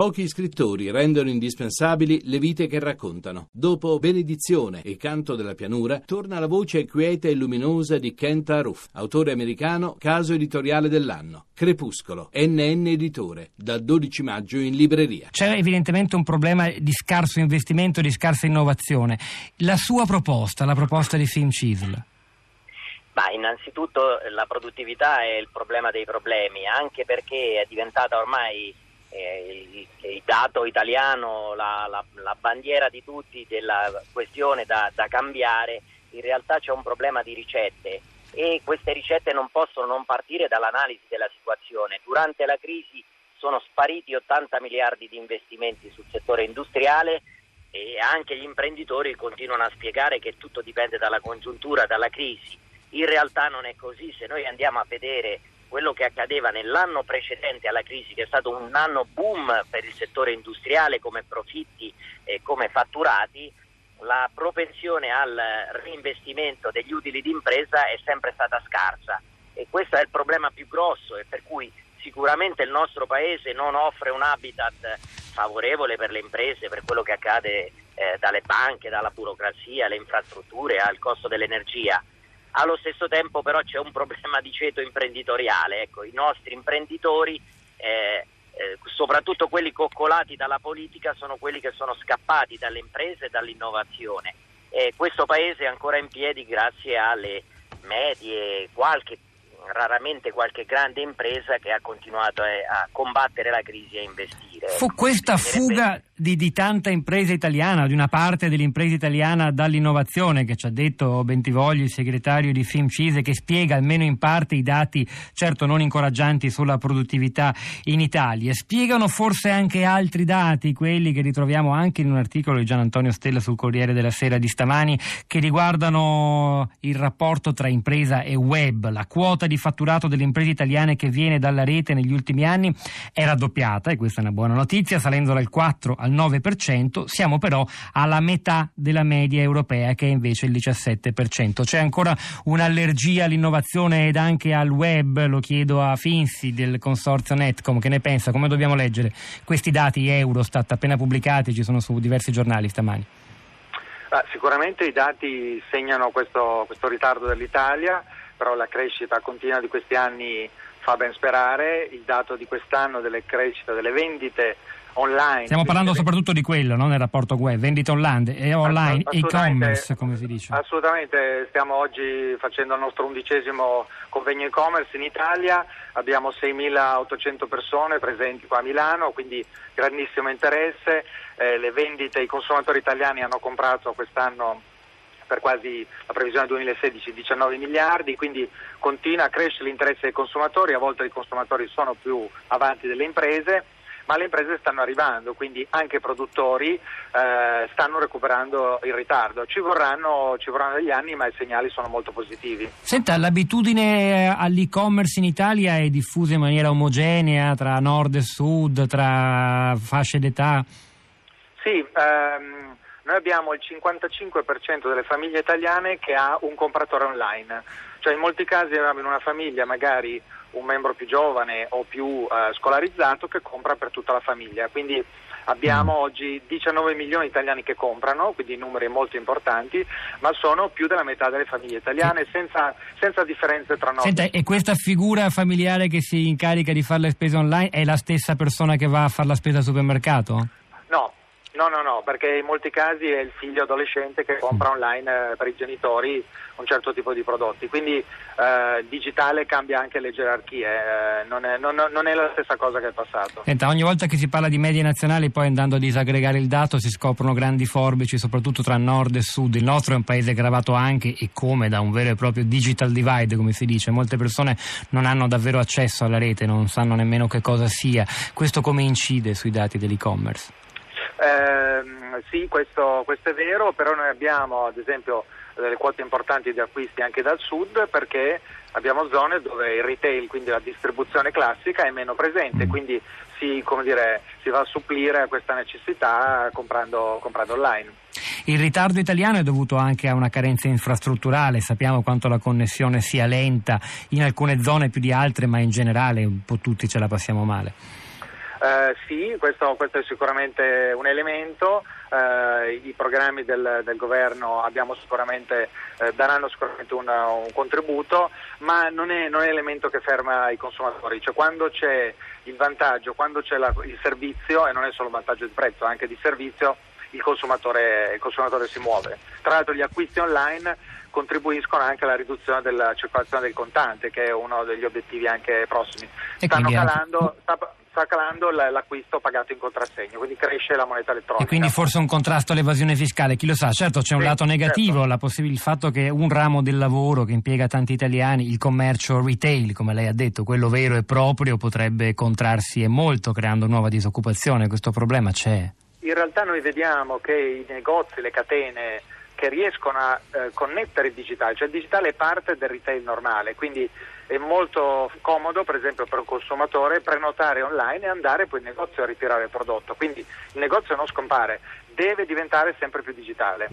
Pochi scrittori rendono indispensabili le vite che raccontano. Dopo Benedizione e Canto della pianura, torna la voce quieta e luminosa di Kent Haruf, autore americano, caso editoriale dell'anno. Crepuscolo, NN editore, dal 12 maggio in libreria. C'è evidentemente un problema di scarso investimento, di scarsa innovazione. La sua proposta, la proposta di Fimfise? Ma innanzitutto la produttività è il problema dei problemi, anche perché è diventata ormai... il dato italiano, la bandiera di tutti della questione da cambiare. In realtà c'è un problema di ricette e queste ricette non possono non partire dall'analisi della situazione. Durante la crisi sono spariti 80 miliardi di investimenti sul settore industriale e anche gli imprenditori continuano a spiegare che tutto dipende dalla congiuntura, dalla crisi. In realtà non è così. Se noi andiamo a vedere quello che accadeva nell'anno precedente alla crisi, che è stato un anno boom per il settore industriale come profitti e come fatturati, la propensione al reinvestimento degli utili d'impresa è sempre stata scarsa e questo è il problema più grosso, e per cui sicuramente il nostro paese non offre un habitat favorevole per le imprese, per quello che accade dalle banche, dalla burocrazia, alle infrastrutture, al costo dell'energia. Allo stesso tempo però c'è un problema di ceto imprenditoriale, ecco, i nostri imprenditori, soprattutto quelli coccolati dalla politica, sono quelli che sono scappati dalle imprese e dall'innovazione. Questo paese è ancora in piedi grazie alle medie, raramente qualche grande impresa che ha continuato a combattere la crisi e a investire. Fu questa fuga di tanta impresa italiana, di una parte dell'impresa italiana dall'innovazione, che ci ha detto Bentivoglio, il segretario di Fimfise, che spiega almeno in parte i dati, certo non incoraggianti, sulla produttività in Italia. Spiegano forse anche altri dati, quelli che ritroviamo anche in un articolo di Gian Antonio Stella sul Corriere della Sera di stamani, che riguardano il rapporto tra impresa e web. La quota di fatturato delle imprese italiane che viene dalla rete negli ultimi anni è raddoppiata, e questa è una buona notizia, salendo dal 4 al 9%, siamo però alla metà della media europea, che è invece il 17%. C'è ancora un'allergia all'innovazione ed anche al web? Lo chiedo a Finsi del consorzio Netcomm, che ne pensa? Come dobbiamo leggere questi dati Eurostat appena pubblicati, ci sono su diversi giornali stamani? Sicuramente i dati segnano questo ritardo dell'Italia, però la crescita continua di questi anni fa ben sperare. Il dato di quest'anno delle crescite delle vendite online, stiamo parlando soprattutto di quello, no? Nel rapporto web, vendite online, e-commerce, come si dice. Assolutamente, stiamo oggi facendo il nostro 11° convegno e-commerce in Italia, abbiamo 6.800 persone presenti qua a Milano, quindi grandissimo interesse. Le vendite, i consumatori italiani hanno comprato quest'anno, per quasi la previsione 2016, 19 miliardi, quindi continua a crescere l'interesse dei consumatori. A volte i consumatori sono più avanti delle imprese, ma le imprese stanno arrivando, quindi anche i produttori stanno recuperando il ritardo. Ci vorranno degli anni, ma i segnali sono molto positivi. Senta, l'abitudine all'e-commerce in Italia è diffusa in maniera omogenea tra nord e sud, tra fasce d'età? Sì, noi abbiamo il 55% delle famiglie italiane che ha un compratore online, cioè in molti casi abbiamo in una famiglia magari un membro più giovane o più scolarizzato che compra per tutta la famiglia, quindi abbiamo oggi 19 milioni di italiani che comprano, quindi numeri molto importanti, ma sono più della metà delle famiglie italiane, senza differenze tra noi. Senta, e questa figura familiare che si incarica di fare le spese online è la stessa persona che va a fare la spesa al supermercato? No, perché in molti casi è il figlio adolescente che compra online per i genitori un certo tipo di prodotti, quindi il digitale cambia anche le gerarchie, non è la stessa cosa che è passato. Senta, ogni volta che si parla di medie nazionali, poi andando a disaggregare il dato si scoprono grandi forbici, soprattutto tra nord e sud. Il nostro è un paese gravato anche e come da un vero e proprio digital divide, come si dice. Molte persone non hanno davvero accesso alla rete, non sanno nemmeno che cosa sia. Questo come incide sui dati dell'e-commerce? Sì, questo è vero, però noi abbiamo ad esempio delle quote importanti di acquisti anche dal sud, perché abbiamo zone dove il retail, quindi la distribuzione classica, è meno presente, quindi si va a supplire a questa necessità comprando online. Il ritardo italiano è dovuto anche a una carenza infrastrutturale, sappiamo quanto la connessione sia lenta in alcune zone più di altre, ma in generale un po' tutti ce la passiamo male. Sì, questo è sicuramente un elemento. I programmi del governo daranno sicuramente un contributo, ma non è elemento che ferma i consumatori, cioè quando c'è il vantaggio, quando c'è il servizio, e non è solo un vantaggio di prezzo, anche di servizio, il consumatore si muove. Tra l'altro gli acquisti online contribuiscono anche alla riduzione della circolazione del contante, che è uno degli obiettivi anche prossimi. Sta calando l'acquisto pagato in contrassegno, quindi cresce la moneta elettronica. E quindi forse un contrasto all'evasione fiscale, chi lo sa. Certo, c'è un lato negativo, certo. Il fatto che un ramo del lavoro che impiega tanti italiani, il commercio retail, come lei ha detto, quello vero e proprio, potrebbe contrarsi e molto, creando nuova disoccupazione. Questo problema c'è. In realtà noi vediamo che i negozi, le catene che riescono a connettere il digitale, cioè il digitale è parte del retail normale, quindi è molto comodo per esempio per un consumatore prenotare online e andare poi in negozio a ritirare il prodotto, quindi il negozio non scompare, deve diventare sempre più digitale.